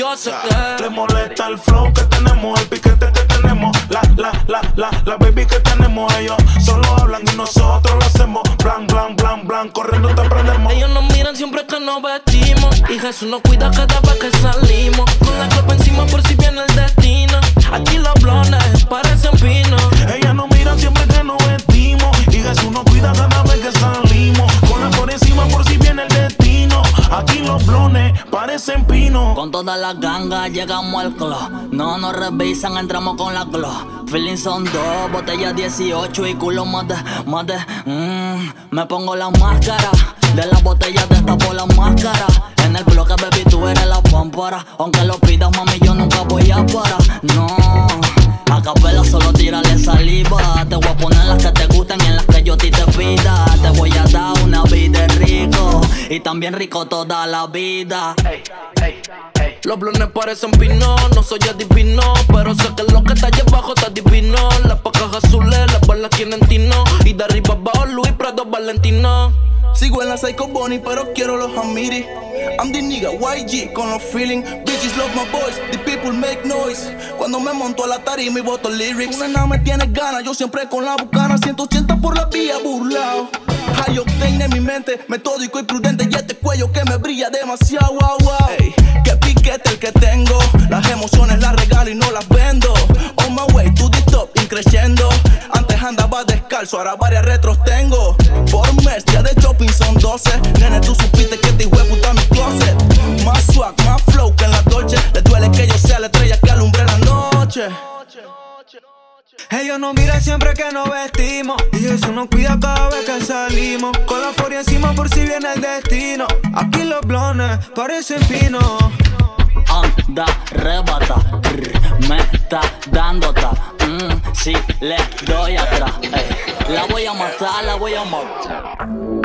yo sé que te molesta el flow que tenemos, el piquete que tenemos. La baby que tenemos. Ellos solo hablan y nosotros lo hacemos. Blan, blan, blan, blan, corriendo te prendemos. Ellos nos miran siempre que nos vestimos y Jesús nos cuida cada vez que salimos. Con la copa encima por si viene el destino. Aquí los blones parecen pinos. Ellas nos miran siempre que nos vestimos y Jesús nos cuida cada vez que salimos. Con la copa encima por si viene el destino. Aquí los blones parecen pinos. Con todas las gangas llegamos al club. No nos revisan, entramos con la club. Feeling son 2, botella 18 y culo mate. Me pongo la máscara, de la botella destapo la máscara. En el bloque, baby, tú eres la pámpara. Aunque lo pidas, mami, yo nunca voy a parar. No, a capela solo tírale saliva. Te voy a poner las que te gustan y en las que yo a ti te pida. Te voy a dar una vida rico y también rico toda la vida. Hey, hey, hey. Los blones parecen pino, no soy adivino, pero sé que lo que está allá abajo está divino. Las pacas azules, las balas tienen tino y de arriba abajo Luis Prado Valentino. Sigo en la Psycho Bunny, pero quiero los Amiri. I'm the nigga, YG, con los feelings. Bitches love my voice, the people make noise. Cuando me monto a la tarima y boto lyrics. Una nena me tiene ganas, yo siempre con la bucana. 180 por la vía, burlao. High octane en mi mente, metódico y prudente. Y este cuello que me brilla demasiado, wow, wow. Ey, qué piquete el que tengo. Las emociones las regalo y no las vendo. On my way to the top, increciendo. Antes andaba descalzo, ahora varias retros tengo. Por mes, día de shopping son 12. Nene, tú supiste que te hijueputa mi closet. Más swag, más flow que en la Dolce. Le duele que yo sea la estrella que alumbre la noche. Ellos nos miran siempre que nos vestimos y Jesús nos cuida cada vez que salimos. Con la furia encima por si viene el destino. Aquí los blones parecen pinos. Anda, rebata, me está dándota. Si le doy atrás, la voy a matar, la voy a matar.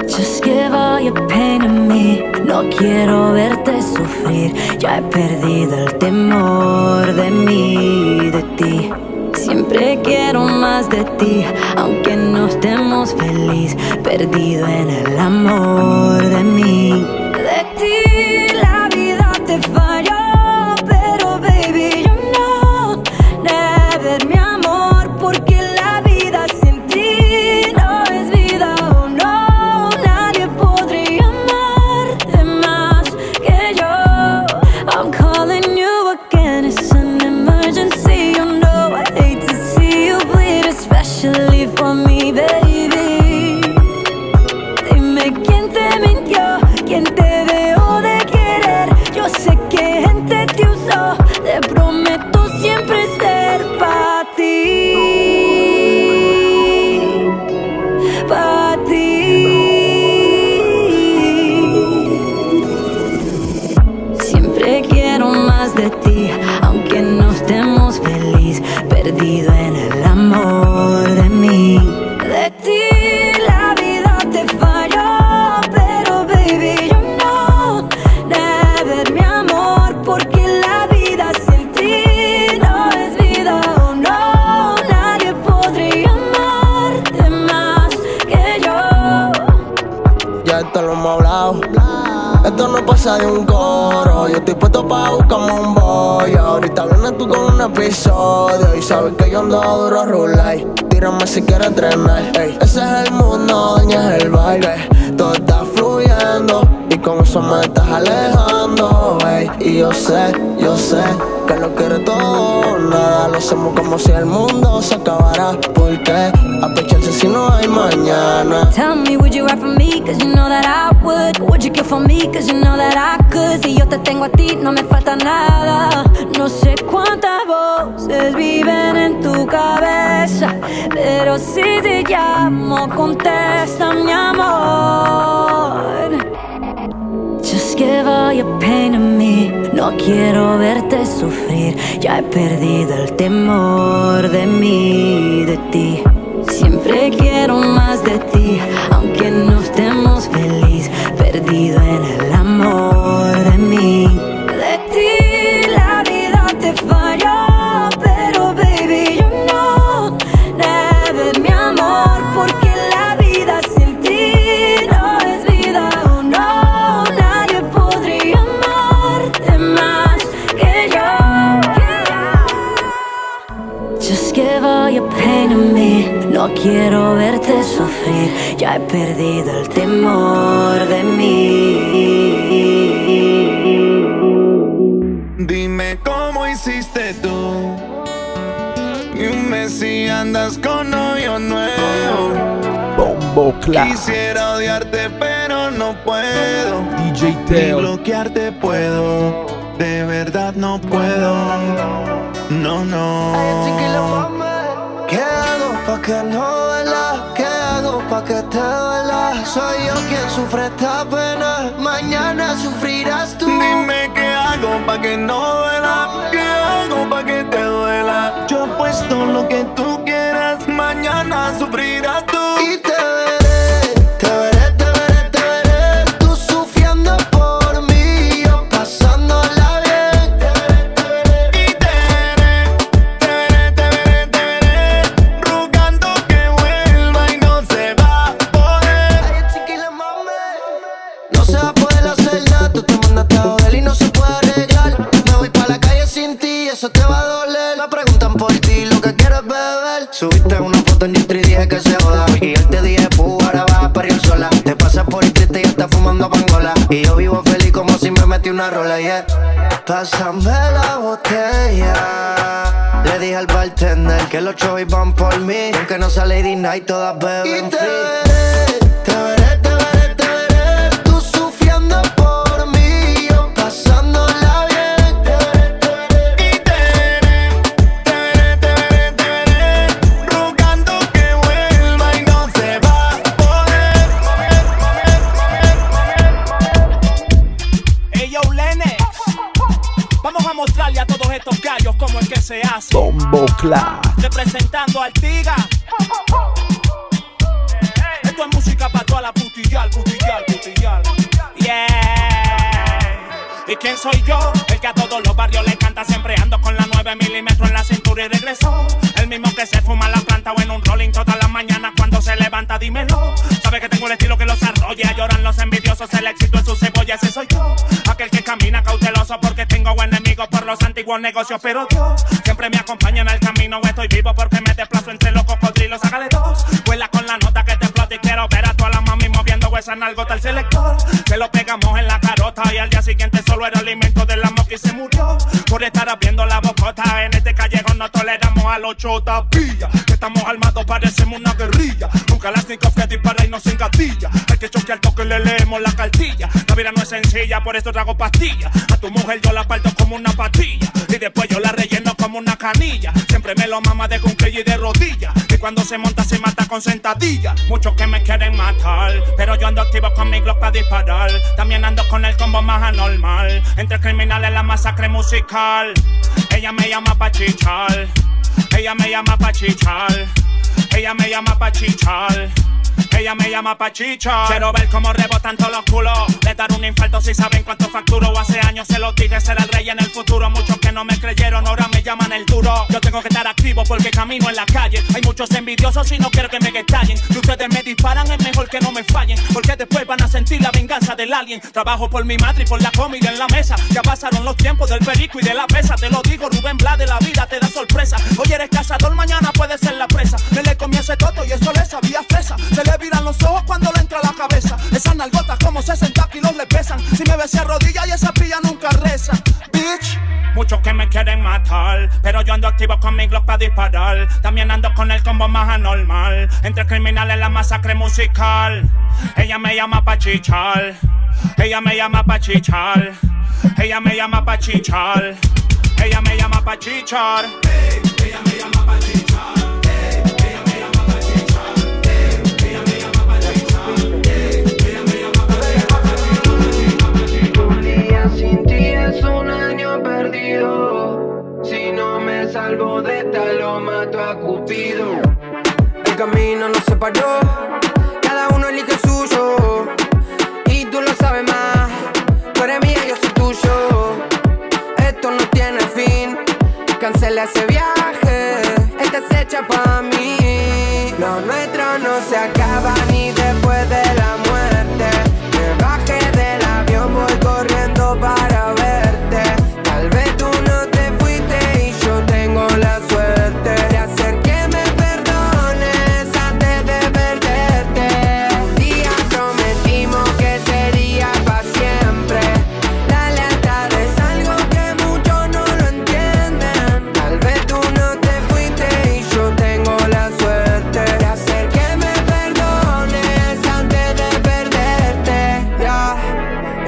Just give all your pain to me. No quiero verte sufrir. Ya he perdido el temor de mí, de ti. Siempre quiero más de ti, aunque no estemos feliz. Perdido en el amor de mí. De ti la vida te falló, pero baby yo no. Never, mi amor, porque la vida sin ti no es vida, oh no. Nadie podría amarte más que yo. I'm calling you again, it's an emergency, you know. Especially for me, baby. Dime quién te mintió, quién te aunque no estemos feliz, perdido en el amor de mí, de ti. Esto no pasa de un coro, yo estoy puesto pa' buscarme un bollo. Ahorita vienes tú con un episodio y sabes que yo ando duro rulay. Tírame si quieres entrenar, ey. Ese es el mundo, doña es el baile. Todo está fluyendo y con eso me estás alejando, ey. Y yo sé que lo quieres todo, nada. Lo hacemos como si el mundo se acabara. ¿Por qué? Apecharse si no hay mañana. Tell me, would you ride for me? Cause you know that I would. Would you kill for me? Cause you know that I could. Si yo te tengo a ti, no me falta nada. No sé cuántas voces viven en tu cabeza, pero si te llamo, contesta, mi amor. Just give all your pain to me. No quiero verte sufrir. Ya he perdido el temor de mí, de ti. Siempre quiero más de ti, aunque no estemos feliz, perdido en el amor de mí. De ti la vida te falló, pero baby yo no debes mi amor, porque la vida sin ti no es vida, oh no. Nadie podría amarte más que yo. Just give all your pain to me. No quiero verte sufrir, ya he perdido el temor de mí. Dime cómo hiciste tú, y un mes y andas con hoyo nuevo. Bomboclat. Quisiera odiarte pero no puedo, DJ Teo. Ni bloquearte puedo, de verdad no puedo. No, no. ¿Qué hago pa' que no duela? ¿Qué hago pa' que te duela? Soy yo quien sufre esta pena, mañana sufrirás tú. Dime qué hago pa' que no duela, qué hago pa' que te duela. Yo apuesto lo que tú quieras, mañana sufrirás tú. Y te subiste una foto en Instagram y dije que se joda. Y yo te dije, puh, ahora vas a parir sola. Te pasas por el triste y ya estás fumando pangola. Y yo vivo feliz como si me metí una rola, yeah. Pásame la botella. Le dije al bartender que los chavos van por mí. Aunque no sea Lady Night, todas beben y te free. Veré, te veré, te veré, te veré. Tú sufriendo por mí, yo pasando. Se hace Bomboclat representando al Tiga. Esto es música para toda la putillar, putillar, putillar. Yeah. ¿Y quién soy yo? El que a todos los barrios le canta. Siempre ando con la 9 milímetros en la cintura y regresó. El mismo que se fuma la planta o en un rolling todas las mañanas cuando se levanta, dímelo. Sabe que tengo el estilo que los arrolla. Lloran los envidiosos, el éxito es su cebolla. Ese soy yo, aquel que camina cauteloso porque tengo enemigos por los antiguos negocios. Pero Dios siempre me acompaña en el camino. Estoy vivo porque me desplazo entre los cocodrilos. Hágale dos, vuela con la nota que te explota. Y quiero ver a todas las mami moviendo esa nalgota al selector. Se lo pegamos en la carota y al día siguiente solo era alimento de la mosca y se murió. Por estar abriendo la bocota en este callejón no toleramos a los chotapillas. Que estamos armados parecemos una guerrilla. Nunca las cinco que dispara y no se engatilla. Hay que choquear toque y le leemos la cartilla. La vida no es sencilla, por eso trago pastillas. A tu mujer yo la parto como una pastilla y después yo la relleno como una canilla. Siempre me lo mama de cunclilla y de rodillas. Cuando se monta se mata con sentadilla. Muchos que me quieren matar, pero yo ando activo con mi Glock para disparar. También ando con el combo más anormal. Entre criminales la masacre musical. Ella me llama pa' chichar. Ella me llama pa' chichar. Ella me llama pa' chichar. Ella me llama pa' chicha. Quiero ver cómo rebotan todos los culos. Les daré un infarto si saben cuánto facturo. Hace años se los dije, será el rey en el futuro. Muchos que no me creyeron, ahora me llaman el duro. Yo tengo que estar activo porque camino en la calle. Hay muchos envidiosos y no quiero que me detallen. Si ustedes me disparan es mejor que no me fallen, porque después van a sentir la venganza del alien. Trabajo por mi madre y por la comida en la mesa. Ya pasaron los tiempos del perico y de la pesa. Te lo digo, Rubén Blades, de la vida te da sorpresa. Hoy eres cazador, mañana puedes ser la presa. Me le comí ese toto y eso le sabía fresa. Se le viran los ojos cuando le entra la cabeza. Esas nalgotas como 60 kilos le pesan. Si me besé a rodillas y esa pilla nunca reza. Bitch. Muchos que me quieren matar, pero yo ando activo con mi Glock para disparar. También ando con el combo más anormal. Entre criminales la masacre musical. Ella me llama pa' chichar. Ella me llama pa' chichar. Ella me llama pa' chichar. Ella me llama pa' chichar. Ella me llama pa' chichar. Si no me salvo de esta, lo mato a Cupido. El camino nos separó, cada uno elige el suyo. Y tú lo sabes más, tú eres mía, yo soy tuyo. Esto no tiene fin, cancela ese viaje. Esta es hecha pa' mí. Lo nuestro no se acaba ni después de la muerte. Me bajé del avión, voy corriendo para verte. Tal vez tú no te fuiste y yo tengo la suerte de hacer que me perdones antes de perderte. Un día prometimos que sería pa' siempre. La lealtad es algo que muchos no lo entienden. Tal vez tú no te fuiste y yo tengo la suerte de hacer que me perdones antes de perderte. Yeah.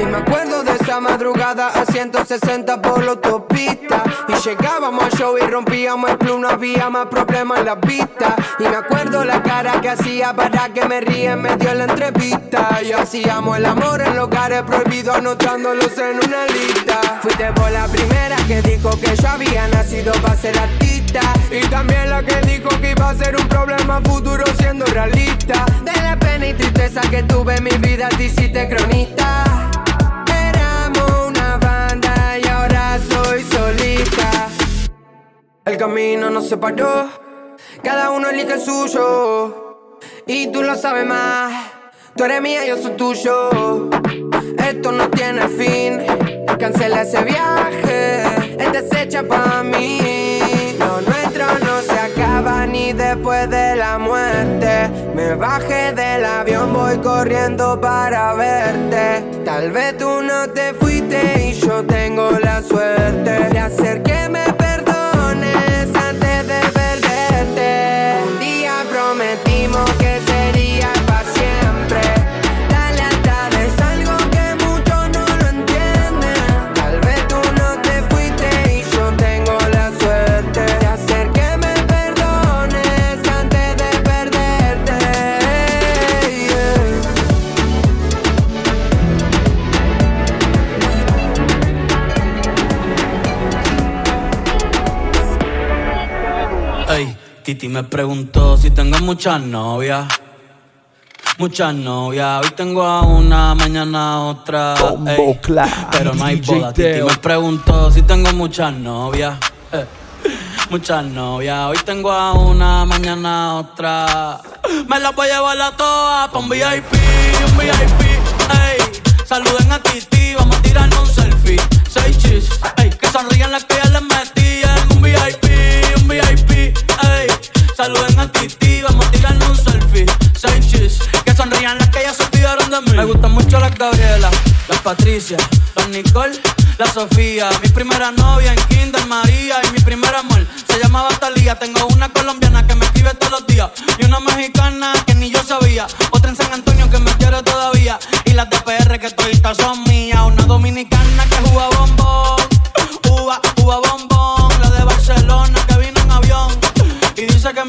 Y me acuerdo de esa madrugada a 160 por la autopista. Y llegábamos al show y rompíamos el club. No había más problemas en la pista. Y me acuerdo la cara que hacía para que me ríe en medio de la entrevista. Y hacíamos el amor en lugares prohibidos, anotándolos en una lista. Fuiste por la primera que dijo que yo había nacido para ser artista. Y también la que dijo que iba a ser un problema futuro siendo realista. De la pena y tristeza que tuve en mi vida te hiciste cronista. Y ahora soy solita. El camino nos separó, cada uno elige el suyo. Y tú lo sabes más, tú eres mía, yo soy tuyo. Esto no tiene fin, cancela ese viaje. Esta es hecha pa' mí. Lo nuestro no se acaba ni después de la muerte. Me bajé del avión, voy corriendo para verte. Tal vez tú no te fuiste y yo tengo la suerte de hacer que me perdones antes de perderte. Un día prometimos que sería para siempre. La lealtad es algo que muchos no lo entienden. Tal vez tú no te fuiste y yo tengo la suerte de hacer que me perdones antes de perderte. Yeah. Titi me preguntó si tengo muchas novias. Muchas novias, hoy tengo a una, mañana a otra. Bomboclat, pero no hay boda. Titi me preguntó si tengo muchas novias. Muchas novias, hoy tengo a una, mañana a otra. Me las voy a llevar a todas pa' un VIP, un VIP. Ey, saluden a Titi, vamos a tirarnos un selfie. Seis chis, ey, que sonrían las que ya les metí en un VIP, un VIP. Ey, saluden a Titi, vamos a tirarnos un selfie. Seis chis, que sonrían las que ya se olvidaron de mí. Me gustan mucho las Gabriela, las Patricia, las Nicole, la Sofía. Mi primera novia en Kinder María y mi primer amor se llamaba Talía. Tengo una colombiana que me escribe todos los días y una mexicana que ni yo sabía. Otra en San Antonio que me quiere todavía y las DPR que toditas son mías. Una dominicana que juega bombón, uva bombón. La de Barcelona que vino en avión y dice que que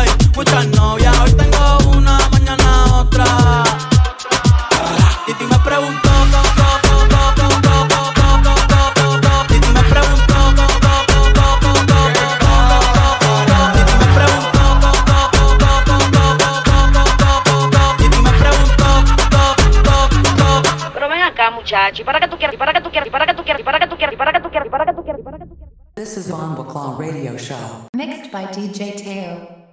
ey, muchas novias. Hoy tengo una, mañana otra. Titi me preguntó. This is Bomboclat Radio Show, mixed by DJ Teo.